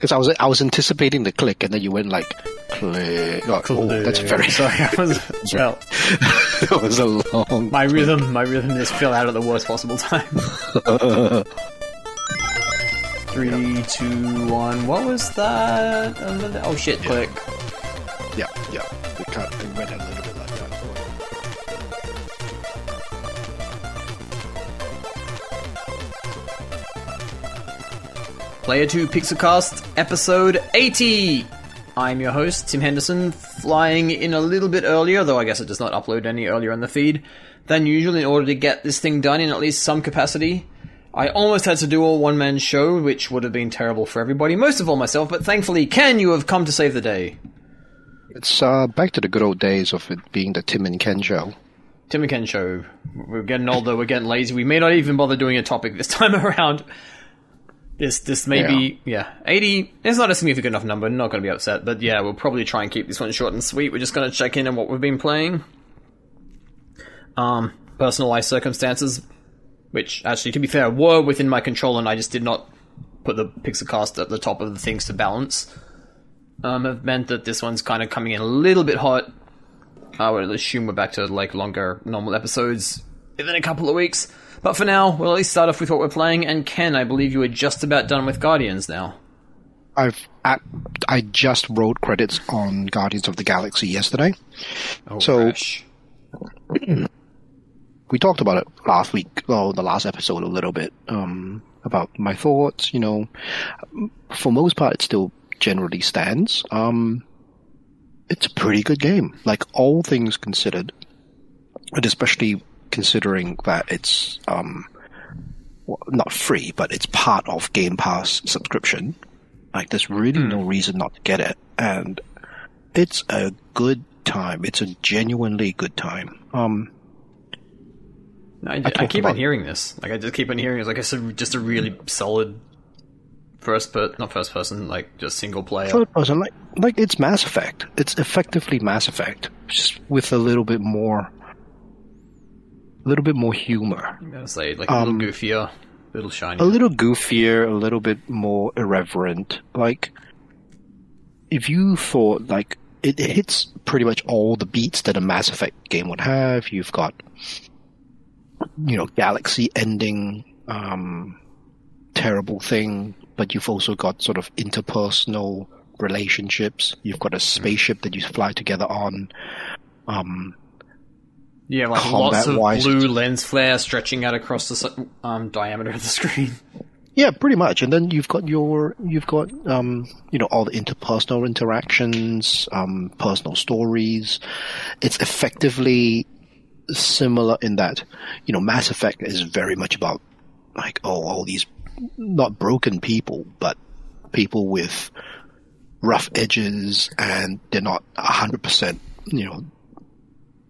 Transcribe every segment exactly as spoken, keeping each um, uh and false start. Because I was I was anticipating the click, and then you went like, click. Oh, oh, that's very... Sorry, I was... Well... that was a long... My click. rhythm, my rhythm just fell out at the worst possible time. Three, yep. two, one... What was that? Oh shit, yeah. click. Yeah, yeah. We can't... We went out a little bit like that. Player two Pixelcast, episode eighty! I'm your host, Tim Henderson, flying in a little bit earlier, though I guess it does not upload any earlier on the feed, than usual in order to get this thing done in at least some capacity. I almost had to do a one-man show, which would have been terrible for everybody, most of all myself, but thankfully, Ken, you have come to save the day. It's uh, back to the good old days of it being the Tim and Ken show. Tim and Ken show. We're getting older, we're getting lazy, we may not even bother doing a topic this time around. This this may yeah. be, yeah, eighty, it's not a significant enough number, I'm not going to be upset, but yeah, we'll probably try and keep this one short and sweet. We're just going to check in on what we've been playing. Um, personal life circumstances, which actually, to be fair, were within my control, and I just did not put the Pixelcast at the top of the things to balance. Um, it meant that this one's kind of coming in a little bit hot. I would assume we're back to, like, longer, normal episodes within a couple of weeks. But for now, we'll at least start off with what we're playing, and Ken, I believe you are just about done with Guardians now. I've I, I just wrote credits on Guardians of the Galaxy yesterday. Oh, so gosh. We talked about it last week, well, the last episode a little bit, um, about my thoughts, you know. For most part, it still generally stands. Um, it's a pretty good game. Like, all things considered, and especially... considering that it's um, well, not free, but it's part of Game Pass subscription. Like, there's really mm. no reason not to get it. And it's a good time. It's a genuinely good time. Um, no, I, I, I keep about, on hearing this. Like, I just keep on hearing it's like it's a, just a really solid first person, not first person, like just single player. Third person, like, like it's Mass Effect. It's effectively Mass Effect, just with a little bit more... A little bit more humor. I was gonna say, like a um, little goofier, a little shinier. A little goofier, a little bit more irreverent. Like, if you thought, like, it hits pretty much all the beats that a Mass Effect game would have. You've got, you know, galaxy ending, um, terrible thing, but you've also got sort of interpersonal relationships. You've got a spaceship that you fly together on, um... Yeah, like lots of blue lens flare stretching out across the um, diameter of the screen. Yeah, pretty much. And then you've got your, you've got, um, you know, all the interpersonal interactions, um, personal stories. It's effectively similar in that, you know, Mass Effect is very much about like, oh, all these not broken people, but people with rough edges, and they're not one hundred percent, you know,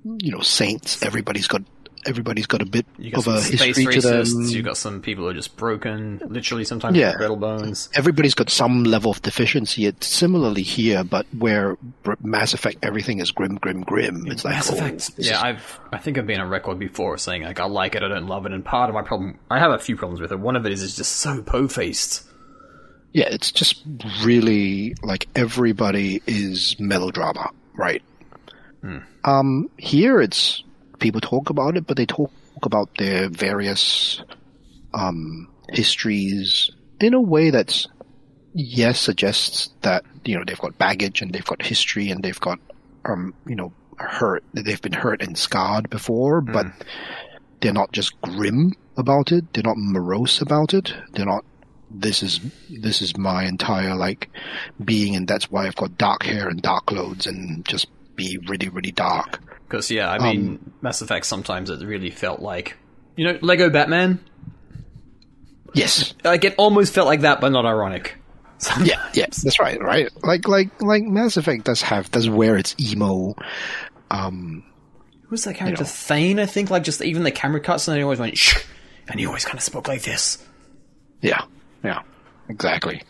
you know, saints. Everybody's got everybody's got a bit you got of a space history racists, to them. You got some people who are just broken, literally sometimes yeah. brittle bones. Everybody's got some level of deficiency. It's similarly here, but where Mass Effect, everything is grim, grim, grim. It's like Mass oh, Effect. Yeah, is... I've I think I've been on record before saying like I like it, I don't love it, and part of my problem, I have a few problems with it. One of it is it's just so po-faced. Yeah, it's just really like everybody is melodrama, right? Hmm. Um, here it's people talk about it, but they talk about their various um, histories in a way that's, yes, suggests that, you know, they've got baggage and they've got history and they've got, um, you know, hurt, they've been hurt and scarred before, mm. but they're not just grim about it. They're not morose about it. They're not, this is, this is my entire, like, being, and that's why I've got dark hair and dark clothes and just be really, really dark. Because, yeah, I mean, um, Mass Effect, sometimes it really felt like... You know, Lego Batman? Yes. Like, it almost felt like that, but not ironic. Sometimes. Yeah, yeah, that's right, right? Like, like, like Mass Effect does have... Does wear its emo... Um, Who was that character? You know, Thane, I think? Like, just even the camera cuts, and he always went, shh! And he always kind of spoke like this. Yeah, yeah, exactly.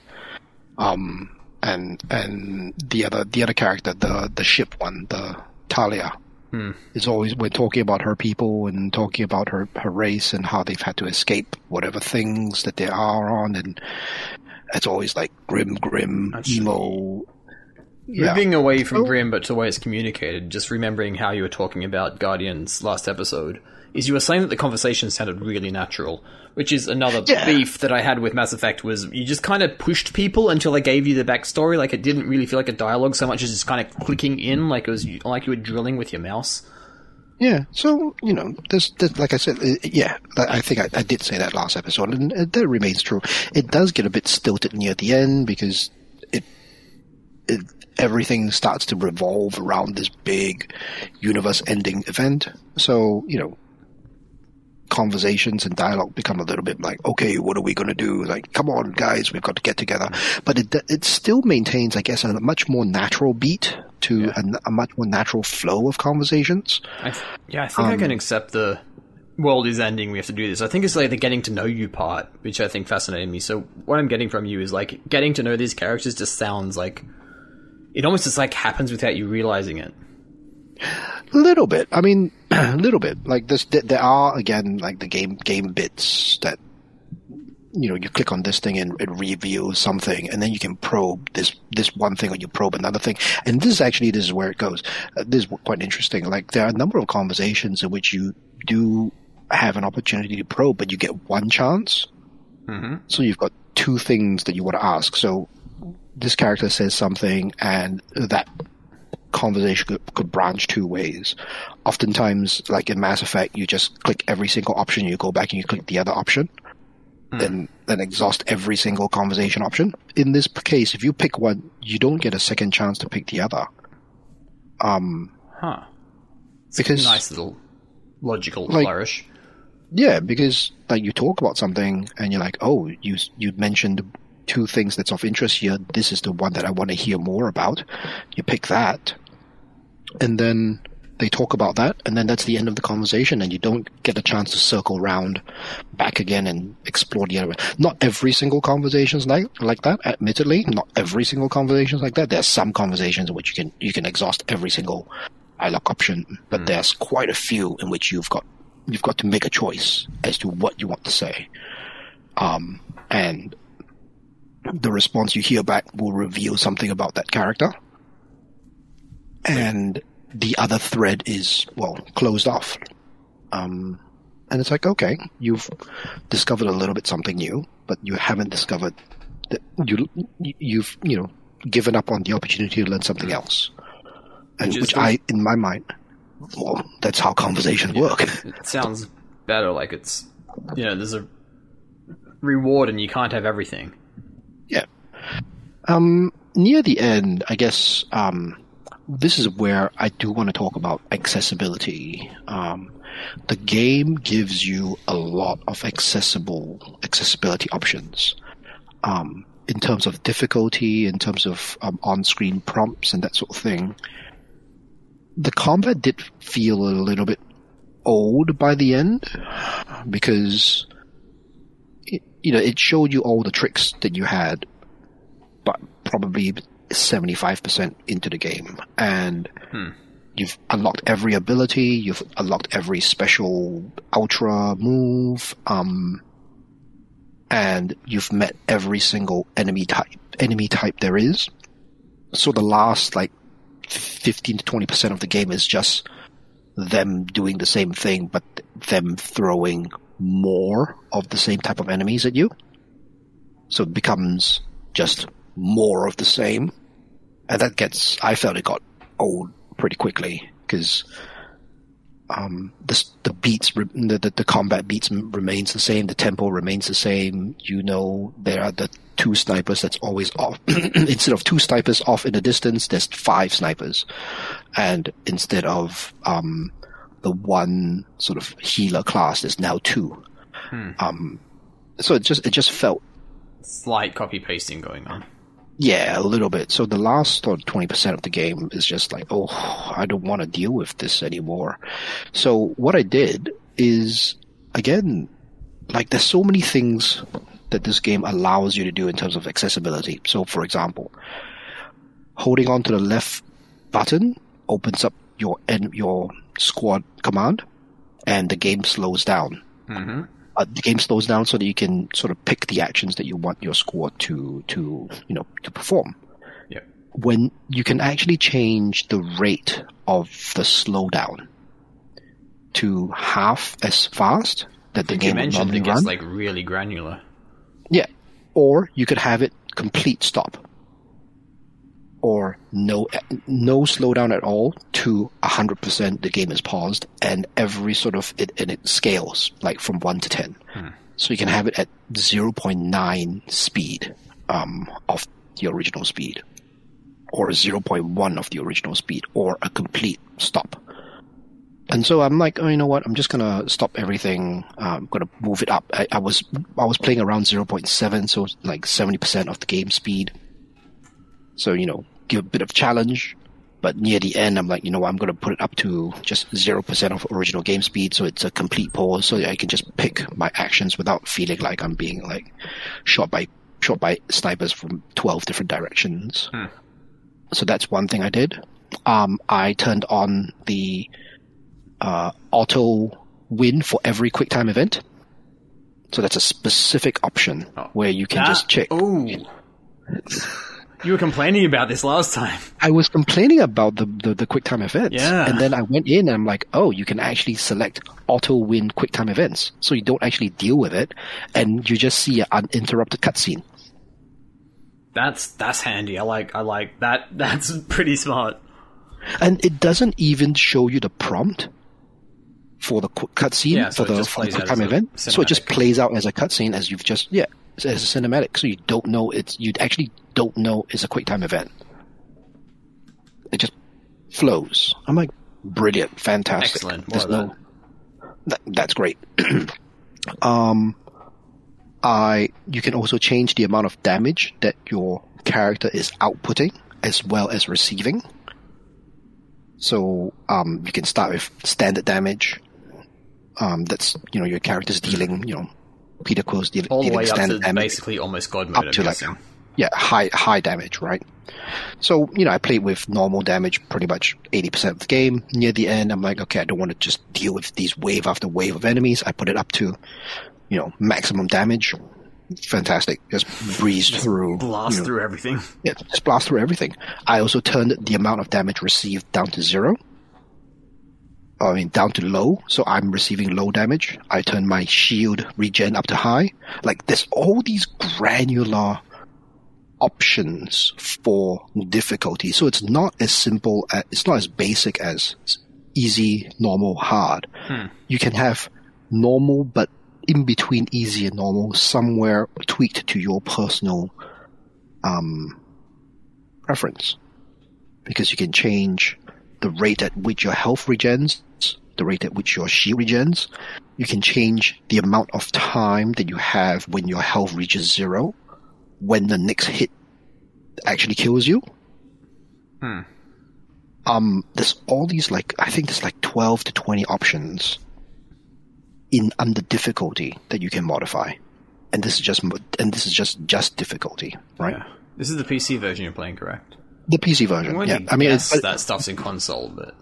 Um... And and the other the other character, the the ship one, the Talia, hmm. is always we're talking about her people and talking about her, her race and how they've had to escape whatever things that they are on, and it's always like grim, grim, That's emo. Yeah. Moving away from oh. grim, but to the way it's communicated, just remembering how you were talking about Guardians last episode, is you were saying that the conversation sounded really natural, which is another yeah. beef that I had with Mass Effect, was you just kind of pushed people until they gave you the backstory. Like, it didn't really feel like a dialogue so much as just kind of clicking in, like it was like you were drilling with your mouse. Yeah, so, you know, there's, there's like I said, yeah, I think I, I did say that last episode, and that remains true. It does get a bit stilted near the end because it... it everything starts to revolve around this big universe-ending event. So, you know, conversations and dialogue become a little bit like, okay, what are we going to do? Like, come on, guys, we've got to get together. But it it still maintains, I guess, a much more natural beat to yeah. a, a much more natural flow of conversations. I th- yeah, I think um, I can accept the world is ending, we have to do this. I think it's like the getting to know you part, which I think fascinated me. So what I'm getting from you is like getting to know these characters just sounds like... it almost just like happens without you realizing it. A little bit. I mean, a little bit. Like this, there are again like the game game bits that, you know, you click on this thing and it reveals something, and then you can probe this this one thing, or you probe another thing. And this is actually this is where it goes. Uh, this is quite interesting. Like there are a number of conversations in which you do have an opportunity to probe, but you get one chance. Mm-hmm. So you've got two things that you want to ask. So this character says something, and that conversation could, could branch two ways. Oftentimes, like in Mass Effect, you just click every single option, you go back and you click the other option, mm. and then exhaust every single conversation option. In this case, if you pick one, you don't get a second chance to pick the other. Um, huh. It's because, a nice little logical like, flourish. Yeah, because like you talk about something, and you're like, oh, you you mentioned two things that's of interest here. This is the one that I want to hear more about. You pick that, and then they talk about that, and then that's the end of the conversation, and you don't get a chance to circle round back again and explore the other. Not every single conversation's like like that. Admittedly, not every single conversation's like that. There's some conversations in which you can you can exhaust every single dialogue option, but mm. there's quite a few in which you've got you've got to make a choice as to what you want to say, um, and the response you hear back will reveal something about that character. And the other thread is, well, closed off. Um, and it's like, okay, you've discovered a little bit something new, but you haven't discovered that you, you've, you know, given up on the opportunity to learn something else. And which I, in my mind, well, that's how conversations yeah, work. It sounds better. Like it's, you know, there's a reward and you can't have everything. Yeah. Um, near the end, I guess um, this is where I do want to talk about accessibility. Um, the game gives you a lot of accessible accessibility options um, in terms of difficulty, in terms of um, on-screen prompts and that sort of thing. The combat did feel a little bit old by the end because... you know, it showed you all the tricks that you had, but probably seventy-five percent into the game. And hmm. you've unlocked every ability, you've unlocked every special ultra move, um, and you've met every single enemy type, enemy type there is. So the last, like, fifteen to twenty percent of the game is just them doing the same thing, but them throwing more of the same type of enemies at you. So it becomes just more of the same. And that gets, I felt it got old pretty quickly because um, the, the beats, the, the, the combat beats remains the same, the tempo remains the same. You know, there are the two snipers that's always off. Instead of two snipers off in the distance, there's five snipers. And instead of... Um, the one sort of healer class is now two. Hmm. Um, so it just it just felt... slight copy-pasting going on. Yeah, a little bit. So the last sort of twenty percent of the game is just like, oh, I don't want to deal with this anymore. So what I did is, again, like there's so many things that this game allows you to do in terms of accessibility. So, for example, holding on to the left button opens up your... your squad command, and the game slows down. Mm-hmm. uh, the game slows down so that you can sort of pick the actions that you want your squad to to you know to perform. Yeah. When you can actually change the rate of the slowdown to half as fast that the game would normally run. You mentioned it gets like really granular. Yeah, or you could have it complete stop, or no no slowdown at all to one hundred percent. The game is paused, and every sort of it and it scales like from one to ten. Hmm. So you can have it at zero point nine speed um, of the original speed, or zero point one of the original speed, or a complete stop. And so I'm like, oh, you know what? I'm just gonna stop everything. Uh, I'm gonna move it up. I, I was I was playing around zero point seven, so like seventy percent of the game speed. So, you know, give a bit of challenge, but near the end, I'm like, you know, I'm going to put it up to just zero percent of original game speed, so it's a complete pause, so I can just pick my actions without feeling like I'm being, like, shot by shot by snipers from twelve different directions. Hmm. So that's one thing I did. Um, I turned on the uh, auto win for every quick time event. So that's a specific option where you can ah, just check. Oh. You were complaining about this last time. I was complaining about the, the, the QuickTime events. Yeah. And then I went in and I'm like, oh, you can actually select auto-win QuickTime events. So you don't actually deal with it, and you just see an uninterrupted cutscene. That's that's handy. I like I like that. That's pretty smart. And it doesn't even show you the prompt for the cutscene, yeah, so for the, for the QuickTime event. Cinematic. So it just plays out as a cutscene as you've just... yeah. as a cinematic, so you don't know it's you actually don't know it's a QuickTime event. It just flows. I'm like, brilliant, fantastic, excellent. No, that, that's great. um, I you can also change the amount of damage that your character is outputting as well as receiving. So um, you can start with standard damage. Um, that's you know your character's dealing you know. Peter Quill's dealing all the way up to damage, basically almost god mode, up to like yeah high high damage, right? So you know I played with normal damage pretty much eighty percent of the game. Near the end, I'm like, okay, I don't want to just deal with these wave after wave of enemies. I put it up to you know maximum damage. Fantastic, just breeze just through, blast you know, through everything. Yeah, just blast through everything. I also turned the amount of damage received down to zero. I mean, down to low, so I'm receiving low damage. I turn my shield regen up to high. Like, there's all these granular options for difficulty. So it's not as simple, as, it's not as basic as easy, normal, hard. Hmm. You can have normal, but in between easy and normal, somewhere tweaked to your personal um, preference. Because you can change the rate at which your health regens, the rate at which your shield regens. You can change the amount of time that you have when your health reaches zero, when the next hit actually kills you. Hmm. Um, there's all these, like, I think there's like twelve to twenty options in under difficulty that you can modify. And this is just, and this is just, just difficulty, right? Yeah. This is the P C version you're playing, correct? The P C version, I yeah. I mean, it's, that stuff's in console, but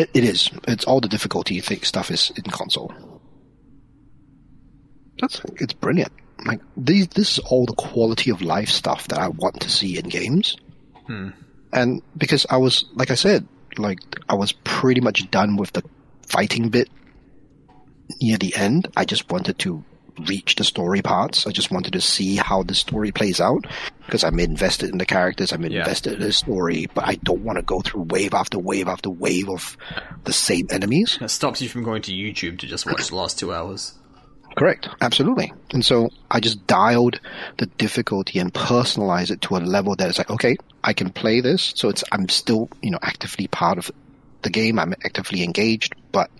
it, it is. It's all the difficulty you think stuff is in console. That's it's brilliant. Like these, this is all the quality of life stuff that I want to see in games. Hmm. And because I was, like I said, like I was pretty much done with the fighting bit near the end. I just wanted to reach the story parts. I just wanted to see how the story plays out, because I'm invested in the characters, I'm invested yeah. in the story, but I don't want to go through wave after wave after wave of the same enemies. That stops you from going to YouTube to just watch the last two hours. Correct. Absolutely. And so I just dialed the difficulty and personalized it to a level that it's like, okay, I can play this, so it's I'm still, you know, actively part of the game, I'm actively engaged, but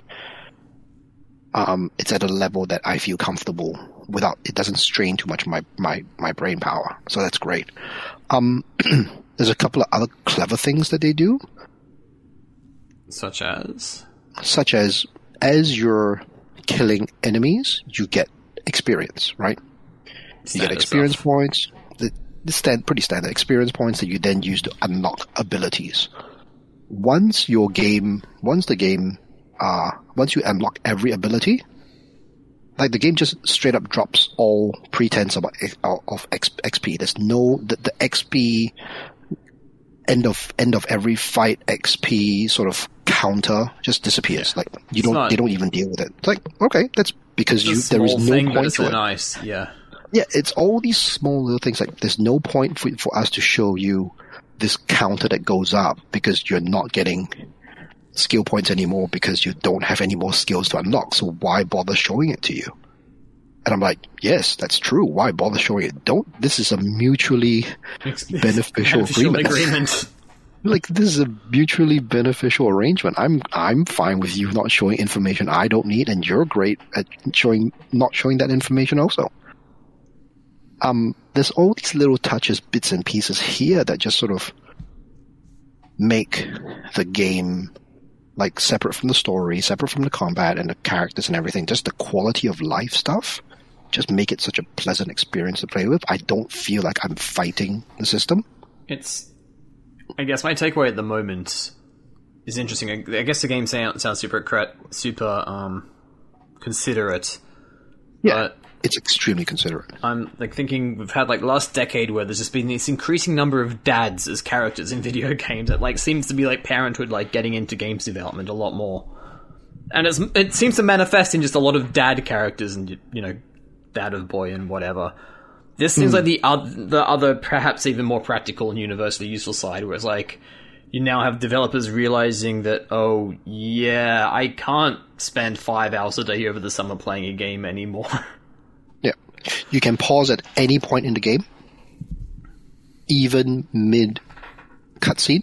Um, it's at a level that I feel comfortable without, it doesn't strain too much my, my, my brain power. So that's great. Um, there's a couple of other clever things that they do. Such as? Such as, as you're killing enemies, you get experience, right? Standard you get experience stuff. points, the, the stand, pretty standard experience points that you then use to unlock abilities. Once your game, once the game, Uh, once you unlock every ability, like the game just straight up drops all pretense of, of X P. There's no the, the X P end of end of every fight X P sort of counter just disappears. Yeah. Like you it's don't not, they don't even deal with it. It's like, okay, that's because you there is no thing, point it's to nice. it. Yeah. Yeah, it's all these small little things. Like there's no point for for us to show you this counter that goes up because you're not getting skill points anymore because you don't have any more skills to unlock. So why bother showing it to you? And I'm like, yes, that's true. Why bother showing it? Don't. This is a mutually beneficial agreement. agreement. Like this is a mutually beneficial arrangement. I'm I'm fine with you not showing information I don't need, and you're great at showing not showing that information also. Um, there's all these little touches, bits and pieces here that just sort of make the game like separate from the story, separate from the combat and the characters and everything. Just the quality of life stuff just make it such a pleasant experience to play with. I don't feel like I'm fighting the system. It's, I guess, my takeaway at the moment is interesting. I, I guess the game sound, sounds super, super um, considerate. Yeah. But it's extremely considerate. I'm like thinking we've had like last decade where there's just been this increasing number of dads as characters in video games. It like seems to be like parenthood like getting into games development a lot more, and it's, it seems to manifest in just a lot of dad characters and you know dad of boy and whatever. This seems mm. like the other, the other perhaps even more practical and universally useful side where it's like you now have developers realizing that oh yeah I can't spend five hours a day over the summer playing a game anymore. You can pause at any point in the game, even mid cutscene.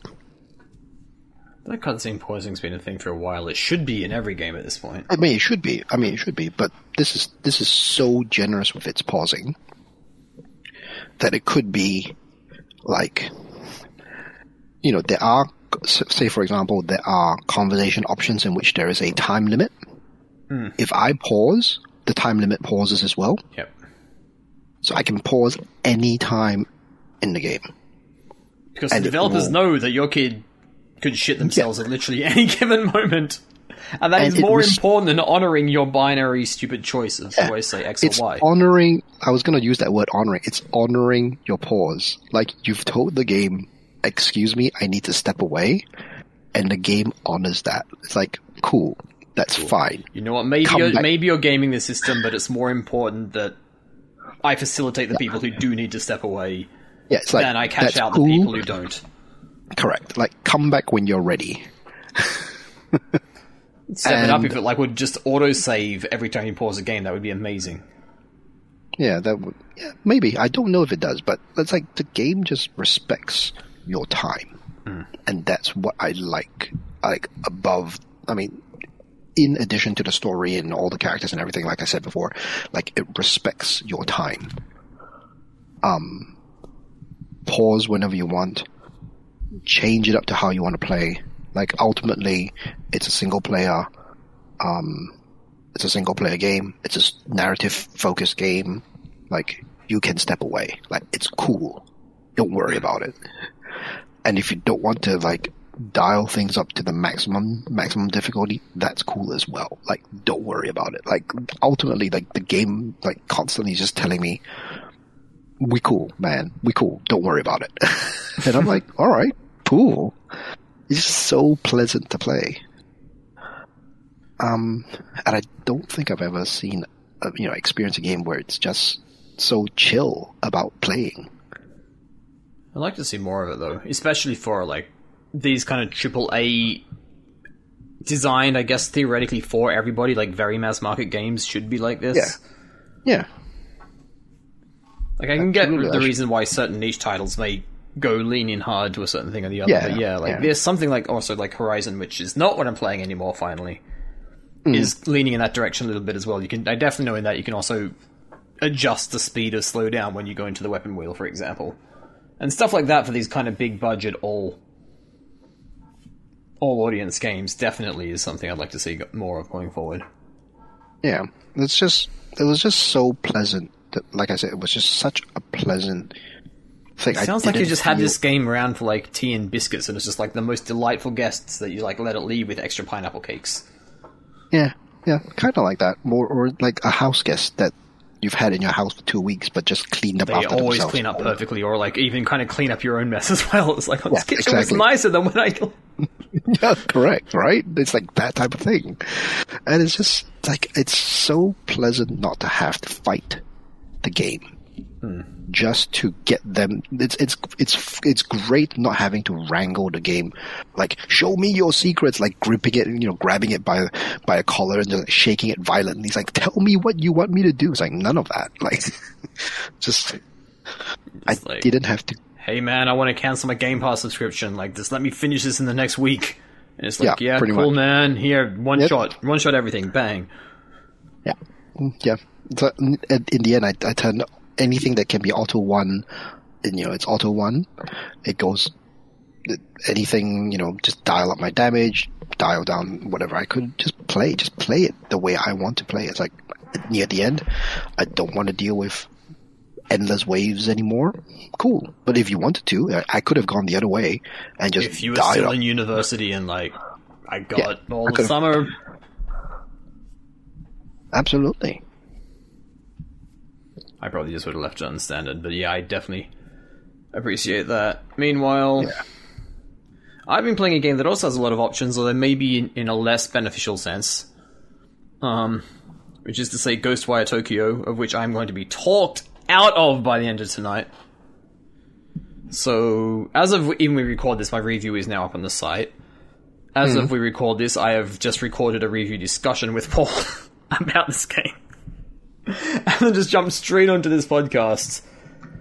That cutscene pausing's been a thing for a while. It should be in every game at this point. I mean, it should be. I mean, it should be. But this is this is so generous with its pausing that it could be like, you know, there are, say for example, there are conversation options in which there is a time limit. Hmm. If I pause, the time limit pauses as well. Yep. So I can pause any time in the game. Because and the developers will know that your kid could shit themselves yeah. at literally any given moment. And that and is more was, important than honoring your binary stupid choice of yeah, always say X or it's Y. Honoring, I was going to use that word honoring. It's honoring your pause. Like you've told the game, excuse me, I need to step away. And the game honors that. It's like, cool, that's cool. fine. You know what, maybe you're, maybe you're gaming the system, but it's more important that I facilitate the yeah. people who do need to step away, yeah, it's like, and I catch out cool. the people who don't. Correct. Like, come back when you're ready. Step and, it up if it like would just auto-save every time you pause a game. That would be amazing. Yeah, that would. Yeah, maybe. I don't know if it does, but it's like the game just respects your time, mm. and that's what I like. Like above, I mean. In addition to the story and all the characters and everything, like I said before, like it respects your time. Um, pause whenever you want. Change it up to how you want to play. Like ultimately, it's a single player. Um, it's a single player game. It's a narrative focused game. Like you can step away. Like it's cool. Don't worry about it. And if you don't want to, like, dial things up to the maximum maximum difficulty, that's cool as well. Like, don't worry about it. Like, ultimately, like, the game, like, constantly just telling me, we cool, man. We cool. Don't worry about it. And I'm like, all right, cool. It's just so pleasant to play. Um, and I don't think I've ever seen, a, you know, experience a game where it's just so chill about playing. I'd like to see more of it, though. Especially for, like, these kind of triple A designed, I guess, theoretically for everybody, like very mass market games should be like this. Yeah. Yeah. Like I can Absolutely. get the reason why certain niche titles may go lean in hard to a certain thing or the other. Yeah. But yeah, like yeah. there's something like also like Horizon, which is not what I'm playing anymore. Finally, mm. is leaning in that direction a little bit as well. You can, I definitely know in that you can also adjust the speed or slow down when you go into the weapon wheel, for example, and stuff like that for these kind of big budget all. All audience games definitely is something I'd like to see more of going forward. Yeah, it's just it was just so pleasant. That, like I said, it was just such a pleasant thing. It sounds I like you just feel... had this game around for like tea and biscuits, and it's just like the most delightful guests that you like let it leave with extra pineapple cakes. Yeah, Yeah, kind of like that. More or like a house guest that you've had in your house for two weeks, but just cleaned up they after themselves. They always clean up perfectly, or like even kind of clean up your own mess as well. It's like, oh, yeah, this kitchen exactly. was nicer than when I... Yeah, correct, right? It's like that type of thing. And it's just like, it's so pleasant not to have to fight the game. Hmm. Just to get them, it's it's it's it's great not having to wrangle the game, like show me your secrets, like gripping it, you know, grabbing it by by a collar and just shaking it violently. It's like, tell me what you want me to do. It's like none of that. Like, just it's I like, didn't have to. Hey man, I want to cancel my Game Pass subscription. Like, just let me finish this in the next week. And it's like, yeah, yeah cool much. man. Here, one yep. shot, one shot, everything, bang. Yeah, yeah. So in the end, I, I turned. Anything that can be auto one, you know, it's auto one. It goes anything, you know, just dial up my damage, dial down whatever I could. Just play, just play it the way I want to play. It's like near the end, I don't want to deal with endless waves anymore. Cool, but if you wanted to, I could have gone the other way and just. If you were still up. in university and like, I got yeah, all I the summer. Absolutely. I probably just would have left it unstandard, but yeah, I definitely appreciate that. Meanwhile, yeah. I've been playing a game that also has a lot of options, although maybe in, in a less beneficial sense, um, which is to say Ghostwire Tokyo, of which I'm going to be talked out of by the end of tonight. So, as of even we record this, my review is now up on the site. As mm. of we record this, I have just recorded a review discussion with Paul about this game. And then just jump straight onto this podcast.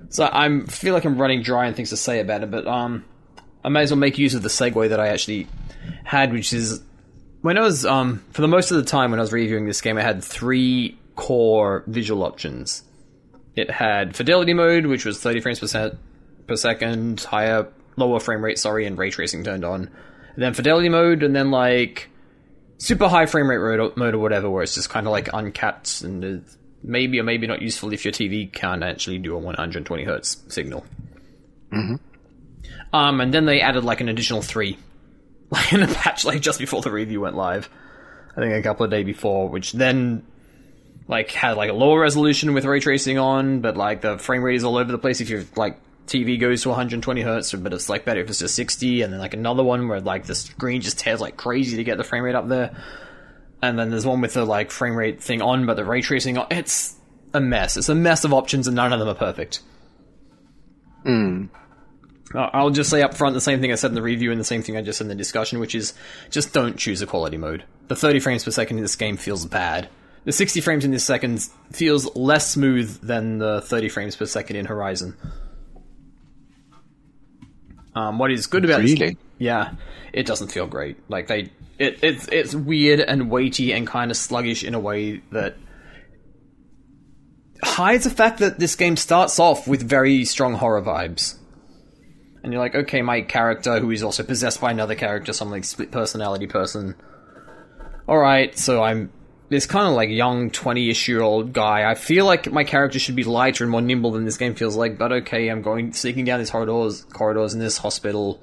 So I feel like I'm running dry on things to say about it, but um, I may as well make use of the segue that I actually had, which is when I was, um, for the most of the time when I was reviewing this game, I had three core visual options. It had fidelity mode, which was thirty frames per, se- per second, higher, lower frame rate, sorry, and ray tracing turned on. And then fidelity mode, and then like super high frame rate mode or whatever, where it's just kind of like uncapped and it's maybe or maybe not useful if your T V can't actually do a one hundred twenty hertz signal. Mm-hmm. Um, and then they added like an additional three, like in a patch, like just before the review went live. I think a couple of days before, which then like had like a lower resolution with ray tracing on, but like the frame rate is all over the place if your like T V goes to one hundred twenty hertz, but it's like better if it's just sixty. And then like another one where like the screen just tears like crazy to get the frame rate up there. And then there's one with the, like, frame rate thing on, but the ray tracing on. It's a mess. It's a mess of options, and none of them are perfect. Mm. I'll just say up front the same thing I said in the review and the same thing I just said in the discussion, which is just don't choose a quality mode. The thirty frames per second in this game feels bad. The sixty frames in this second feels less smooth than the thirty frames per second in Horizon. Um, what is good about really? this game? Yeah, it doesn't feel great. Like, they... It, it's it's weird and weighty and kind of sluggish in a way that hides the fact that this game starts off with very strong horror vibes. And you're like, okay, my character, who is also possessed by another character, some like split personality person. Alright, so I'm this kind of like young twenty-ish-year-old guy. I feel like my character should be lighter and more nimble than this game feels like, but okay, I'm going sneaking down these corridors, corridors in this hospital...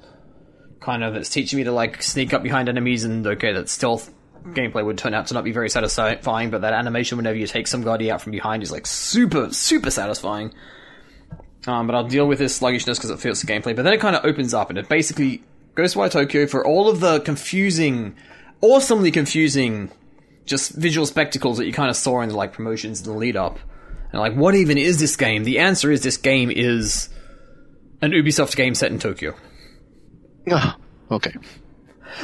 Kind of, it's teaching me to, like, sneak up behind enemies, and, okay, that stealth gameplay would turn out to not be very satisfying, but that animation whenever you take somebody out from behind is, like, super, super satisfying. Um, but I'll deal with this sluggishness because it feels the gameplay, but then it kind of opens up, and it basically goes to Ghostwire Tokyo for all of the confusing, awesomely confusing, just visual spectacles that you kind of saw in the, like, promotions and the lead-up. And, like, what even is this game? The answer is this game is an Ubisoft game set in Tokyo. Oh, okay.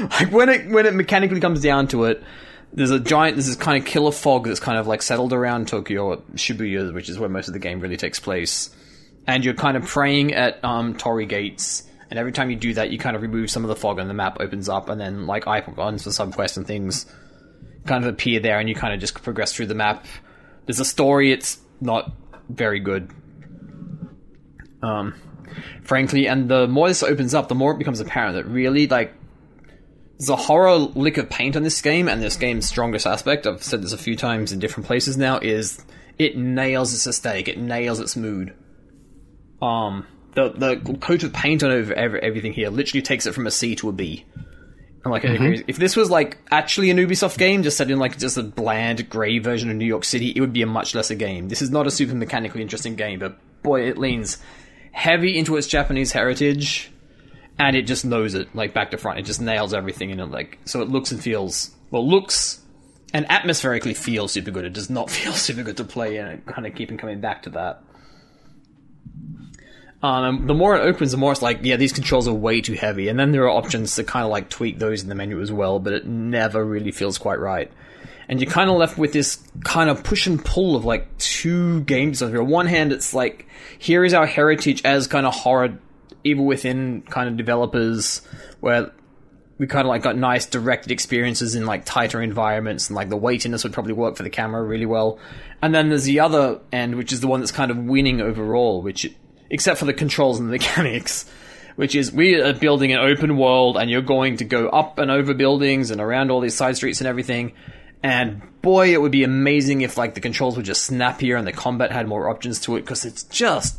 Like when it when it mechanically comes down to it, there's a giant, there's this kind of killer fog that's kind of like settled around Tokyo or Shibuya, which is where most of the game really takes place. And you're kind of praying at um, Torii gates, and every time you do that, you kind of remove some of the fog, and the map opens up, and then like icons for subquests and things kind of appear there, and you kind of just progress through the map. There's a story; it's not very good. Um. Frankly, and the more this opens up, the more it becomes apparent that really, like, there's a horror lick of paint on this game, and this game's strongest aspect, I've said this a few times in different places now, is it nails its aesthetic, it nails its mood. Um, the the coat of paint on over everything here literally takes it from a C to a B. And like, mm-hmm. I agree. If this was like actually an Ubisoft game, just set in like just a bland grey version of New York City, it would be a much lesser game. This is not a super mechanically interesting game, but boy, it leans heavy into its Japanese heritage, and it just knows it like back to front. It just nails everything in it. Like, so it looks and feels well, looks and atmospherically feels super good. It does not feel super good to play, and I kind of keep on coming back to that. Um, the more it opens, the more it's like, yeah, these controls are way too heavy. And then there are options to kind of like tweak those in the menu as well, but it never really feels quite right. And you're kind of left with this kind of push and pull of like two games. On one hand, it's like, here is our heritage as kind of horror, even within kind of developers, where we kind of like got nice directed experiences in like tighter environments, and like the weightiness would probably work for the camera really well. And then there's the other end, which is the one that's kind of winning overall, which it, except for the controls and the mechanics, which is we are building an open world and you're going to go up and over buildings and around all these side streets and everything. And boy, it would be amazing if like the controls were just snappier and the combat had more options to it, because it's just...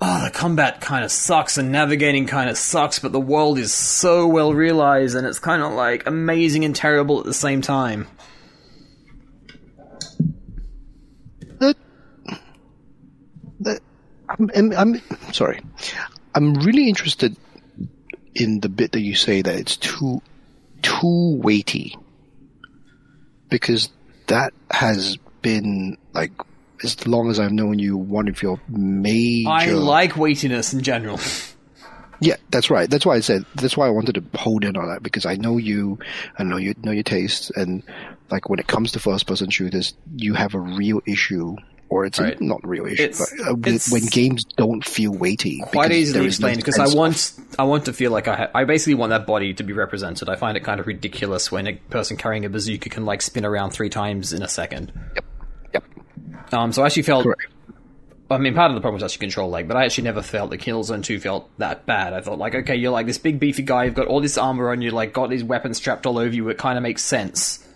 oh, the combat kind of sucks and navigating kind of sucks, but the world is so well realized and it's kind of like amazing and terrible at the same time. That, I'm, I'm, I'm sorry. I'm really interested in the bit that you say that it's too too weighty, because that has been like, as long as I've known you, one of your major... I like weightiness in general. Yeah, that's right. That's why I said. That's why I wanted to hold in on that, because I know you. I know you know your tastes, and like when it comes to first-person shooters, you have a real issue. Or it's right. a, not real issue, it's, but uh, it's when games don't feel weighty. Quite easily explained, because I want, I want to feel like I ha- I basically want that body to be represented. I find it kind of ridiculous when a person carrying a bazooka can like spin around three times in a second. Yep, yep. Um, so I actually felt... Correct. I mean, part of the problem was actually control lag, but I actually never felt that Killzone two felt that bad. I thought like, okay, you're like this big beefy guy, you've got all this armor on you, like got these weapons strapped all over you, it kind of makes sense.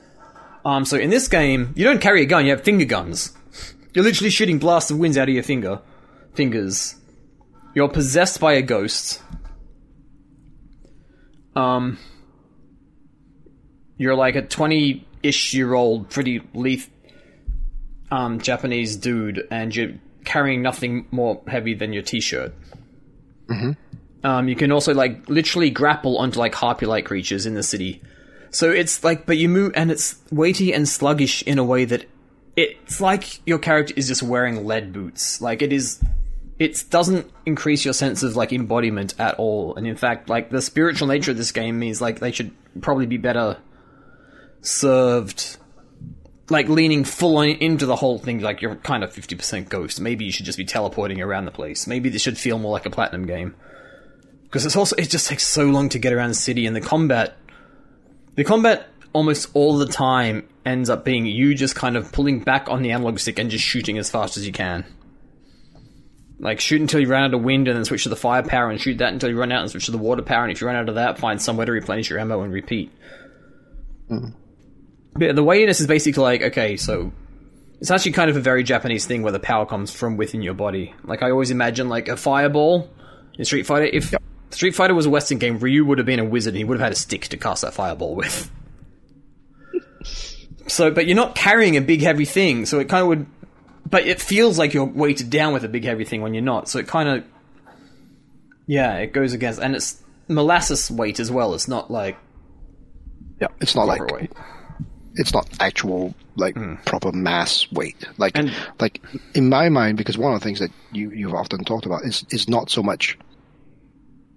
Um, so in this game, you don't carry a gun, you have finger guns. You're literally shooting blasts of winds out of your finger, fingers. You're possessed by a ghost. Um, you're like a twenty-ish-year-old pretty leaf um, Japanese dude, and you're carrying nothing more heavy than your t-shirt. Mm-hmm. Um, you can also like literally grapple onto like harpy-like creatures in the city. So it's like, but you move, and it's weighty and sluggish in a way that... it's like your character is just wearing lead boots. Like, it is... it doesn't increase your sense of, like, embodiment at all. And in fact, like, the spiritual nature of this game means, like, they should probably be better served... like, leaning full on into the whole thing. Like, you're kind of fifty percent ghost. Maybe you should just be teleporting around the place. Maybe this should feel more like a Platinum game. Because it's also... it just takes so long to get around the city, and the combat... the combat... almost all the time ends up being you just kind of pulling back on the analog stick and just shooting as fast as you can. Like, shoot until you run out of wind, and then switch to the fire power, and shoot that until you run out, and switch to the water power, and if you run out of that, find somewhere to replenish your ammo and repeat. Mm. But the weightiness is basically like, okay, so... it's actually kind of a very Japanese thing where the power comes from within your body. Like, I always imagine, like, a fireball in Street Fighter. If yep. Street Fighter was a Western game, Ryu would have been a wizard, and he would have had a stick to cast that fireball with. So, but you're not carrying a big heavy thing, so it kind of would... but it feels like you're weighted down with a big heavy thing when you're not, so it kind of... yeah, it goes against... and it's molasses weight as well, it's not like... yeah, it's not like... weight. It's not actual, like, mm. proper mass weight. Like, and, like in my mind, because one of the things that you, you've often talked about is, is not so much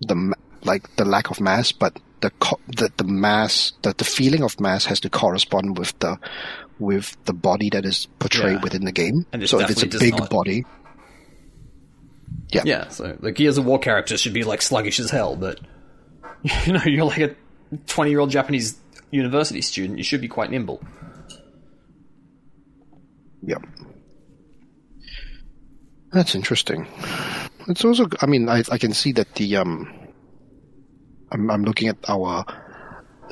the like the lack of mass, but... the co- the the mass that the feeling of mass has to correspond with the with the body that is portrayed yeah. within the game. And so if it's a big not... body, yeah, yeah. So the Gears of War character should be like sluggish as hell, but you know, you're like a twenty-year-old Japanese university student. You should be quite nimble. Yeah, that's interesting. It's also, I mean, I I can see that the um. I'm, I'm looking at our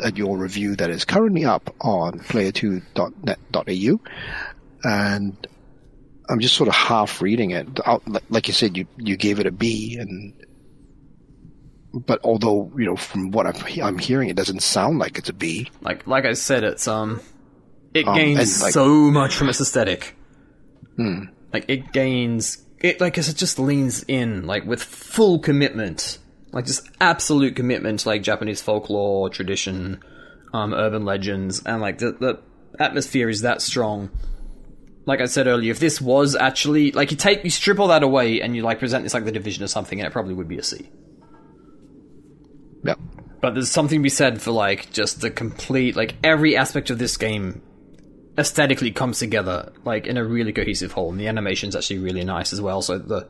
at your review that is currently up on player two dot net dot a u, and I'm just sort of half reading it. Like you said, you, you gave it a B, and But although, you know, from what I've, I'm hearing, it doesn't sound like it's a B. Like like I said, it's um, it um, gains like, so much from its aesthetic. Hmm. Like it gains it like it just leans in like with full commitment, like just absolute commitment to like Japanese folklore, tradition, um, urban legends, and like the the atmosphere is that strong. Like I said earlier, if this was actually like you take you strip all that away and you like present this like The Division or something, and it probably would be a C. Yeah. But there's something to be said for like just the complete like every aspect of this game aesthetically comes together like in a really cohesive whole, and the animation's actually really nice as well. So the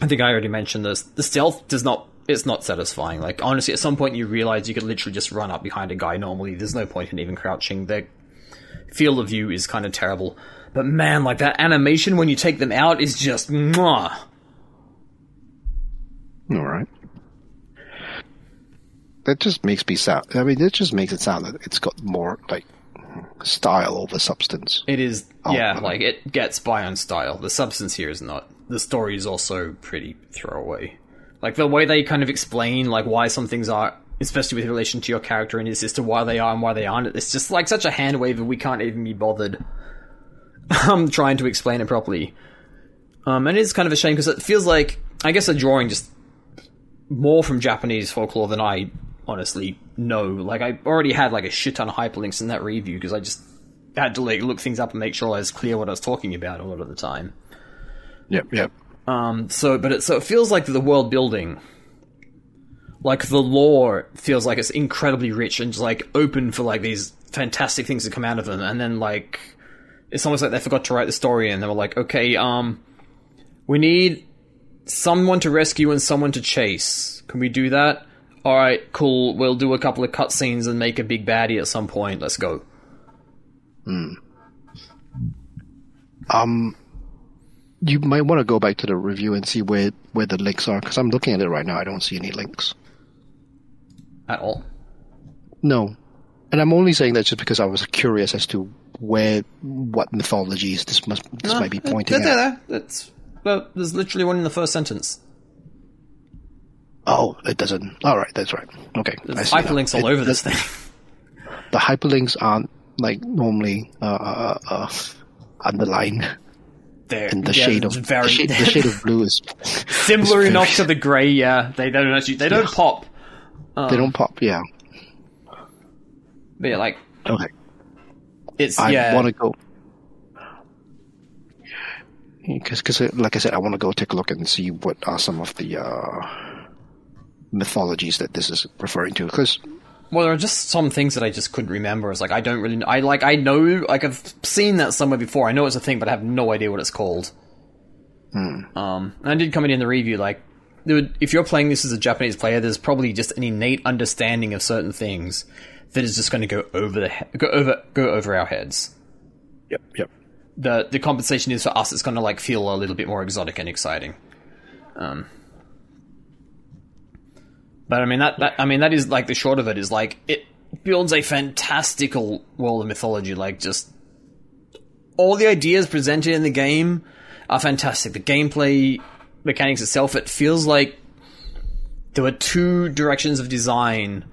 I think I already mentioned this. The stealth does not it's not satisfying. Like honestly, at some point you realize you could literally just run up behind a guy normally. There's no point in even crouching. Their field of view is kind of terrible. But man, like that animation when you take them out is just mwah. All right. That just makes me sound... I mean, it just makes it sound that it's got more, like, style over substance. It is... Oh, yeah, like, it gets by on style. The substance here is not. The story is also pretty throwaway. Like, the way they kind of explain, like, why some things are, especially with relation to your character and his sister, why they are and why they aren't, it's just, like, such a hand wave that we can't even be bothered um, trying to explain it properly. Um, and it's kind of a shame, because it feels like... I guess a drawing just... more from Japanese folklore than I... honestly, no. Like, I already had, like, a shit ton of hyperlinks in that review because I just had to, like, look things up and make sure I was clear what I was talking about a lot of the time. Yep, yep. Um, so, but it, so it feels like the world building, like, the lore feels like it's incredibly rich and just, like, open for, like, these fantastic things to come out of them. And then, like, it's almost like they forgot to write the story and they were like, okay, um, we need someone to rescue and someone to chase. Can we do that? Alright, cool, we'll do a couple of cutscenes and make a big baddie at some point, let's go. Hmm. Um, you might want to go back to the review and see where, where the links are, because I'm looking at it right now, I don't see any links. At all? No. And I'm only saying that just because I was curious as to where, what mythologies this must, this no, might be pointing there, at. There, there. Well, there's literally one in the first sentence. Oh, it doesn't. All right, that's right. Okay. There's hyperlinks all over this thing. The hyperlinks aren't, like, normally uh, uh, uh, underlined. They're, and the, yeah, shade of, very the, shade, the shade of blue is... Similar is enough very, to the grey, yeah. They don't actually... They don't yeah. pop. Um, they don't pop, yeah. But, yeah, like... Okay. It's, I yeah. I want to go... Because, like I said, I want to go take a look and see what are some of the... Uh, mythologies that this is referring to, because well, there are just some things that I just couldn't remember. It's like I don't really know. I like I know like I've seen that somewhere before. I know it's a thing, but I have no idea what it's called. Mm. Um, and I did comment in the review like, if you're playing this as a Japanese player, there's probably just an innate understanding of certain things that is just going to go over the he- go over go over our heads. Yep, yep. The the compensation is for us. It's going to like feel a little bit more exotic and exciting. Um. But I mean that, that I mean that is like the short of it is like it builds a fantastical world of mythology. Like just all the ideas presented in the game are fantastic. The gameplay mechanics itself, it feels like there were two directions of design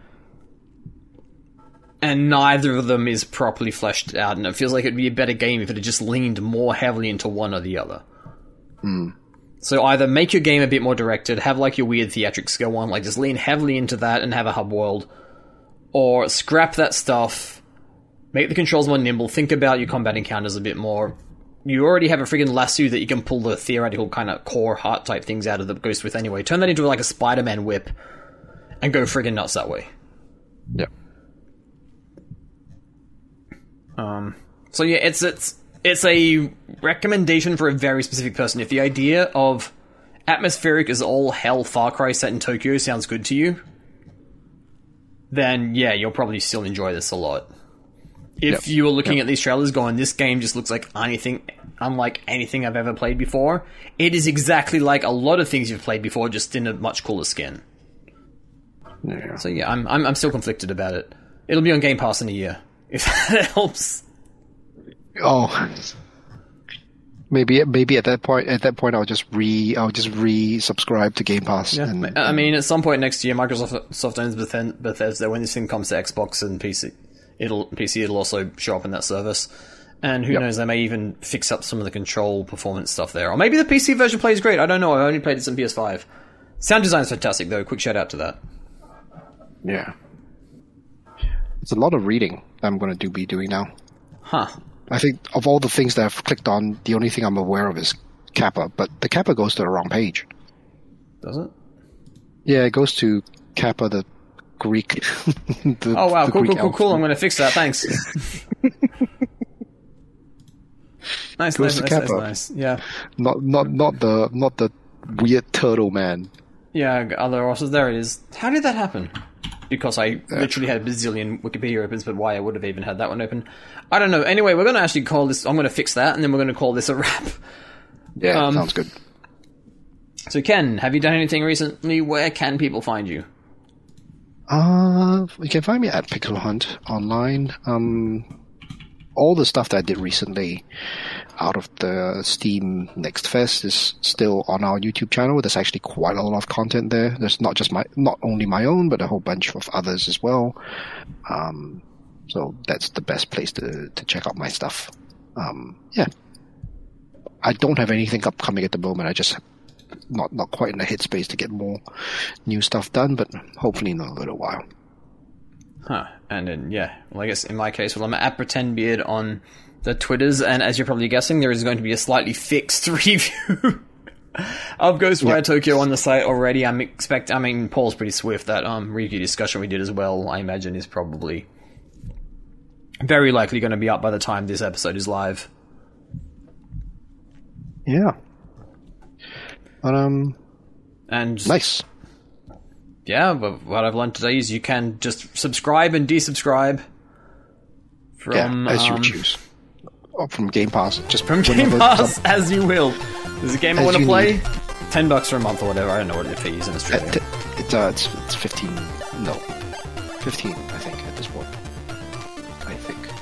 and neither of them is properly fleshed out, and it feels like it'd be a better game if it had just leaned more heavily into one or the other. Hmm. So either make your game a bit more directed, have like your weird theatrics go on, like just lean heavily into that and have a hub world, or scrap that stuff, make the controls more nimble, think about your combat encounters a bit more. You already have a friggin' lasso that you can pull the theoretical kind of core heart type things out of the ghost with anyway. Turn that into like a Spider-Man whip and go friggin' nuts that way. Yep. Um. So yeah, it's it's... It's a recommendation for a very specific person. If the idea of atmospheric is all hell Far Cry set in Tokyo sounds good to you, then yeah, you'll probably still enjoy this a lot. If yep. you were looking yep. at these trailers going, this game just looks like anything, unlike anything I've ever played before, it is exactly like a lot of things you've played before, just in a much cooler skin. Yeah. So yeah, I'm, I'm I'm still conflicted about it. It'll be on Game Pass in a year, if that helps. Oh, Maybe maybe at that point at that point I'll just re I'll just re-subscribe to Game Pass. Yeah. And, and I mean, at some point next year, Microsoft owns Beth- Bethesda. When this thing comes to Xbox and P C, it'll P C it'll also show up in that service. And who yep. knows, they may even fix up some of the control performance stuff there. Or maybe the P C version plays great. I don't know. I only played it on P S five. Sound design's fantastic, though. Quick shout out to that. Yeah. It's a lot of reading I'm going to do, be doing now. Huh. I think of all the things that I've clicked on, the only thing I'm aware of is Kappa. But the Kappa goes to the wrong page. Does it? Yeah, it goes to Kappa, the Greek. the, oh, wow. Cool, Greek cool, cool, cool. I'm going to fix that. Thanks. Nice, nice, nice, nice, nice. Yeah. Not, not, not the, not the weird turtle man. Yeah, other authors. There it is. How did that happen? Because I literally had a bazillion Wikipedia opens, but why I would have even had that one open, I don't know. Anyway, we're going to actually call this. I'm going to fix that, and then we're going to call this a wrap. Yeah, um, sounds good. So, Ken, have you done anything recently? Where can people find you? Uh, you can find me at Pixel Hunt online. Um. All the stuff that I did recently out of the Steam Next Fest is still on our YouTube channel. There's actually quite a lot of content there. There's not just my, not only my own, but a whole bunch of others as well. Um, so that's the best place to, to check out my stuff. Um, yeah. I don't have anything upcoming at the moment. I just not, not quite in the headspace to get more new stuff done, but hopefully in a little while. Huh. And then, yeah, well, I guess in my case, well, I'm at PretendBeard on the Twitters, and as you're probably guessing, there is going to be a slightly fixed review of Ghostwire yep. Tokyo on the site already. I'm expect, I mean, Paul's pretty swift. That um, review discussion we did as well, I imagine, is probably very likely going to be up by the time this episode is live. Yeah. But, um, and nice. Yeah, but what I've learned today is you can just subscribe and desubscribe from... Yeah, as you um, choose. Or from Game Pass. Just from Game Pass, as you will. There's a game I want to play. Need. Ten bucks for a month or whatever. I don't know what the fee is in Australia. Uh, t- it's, uh, it's, it's fifteen. No. fifteen, I think, at this point. I think.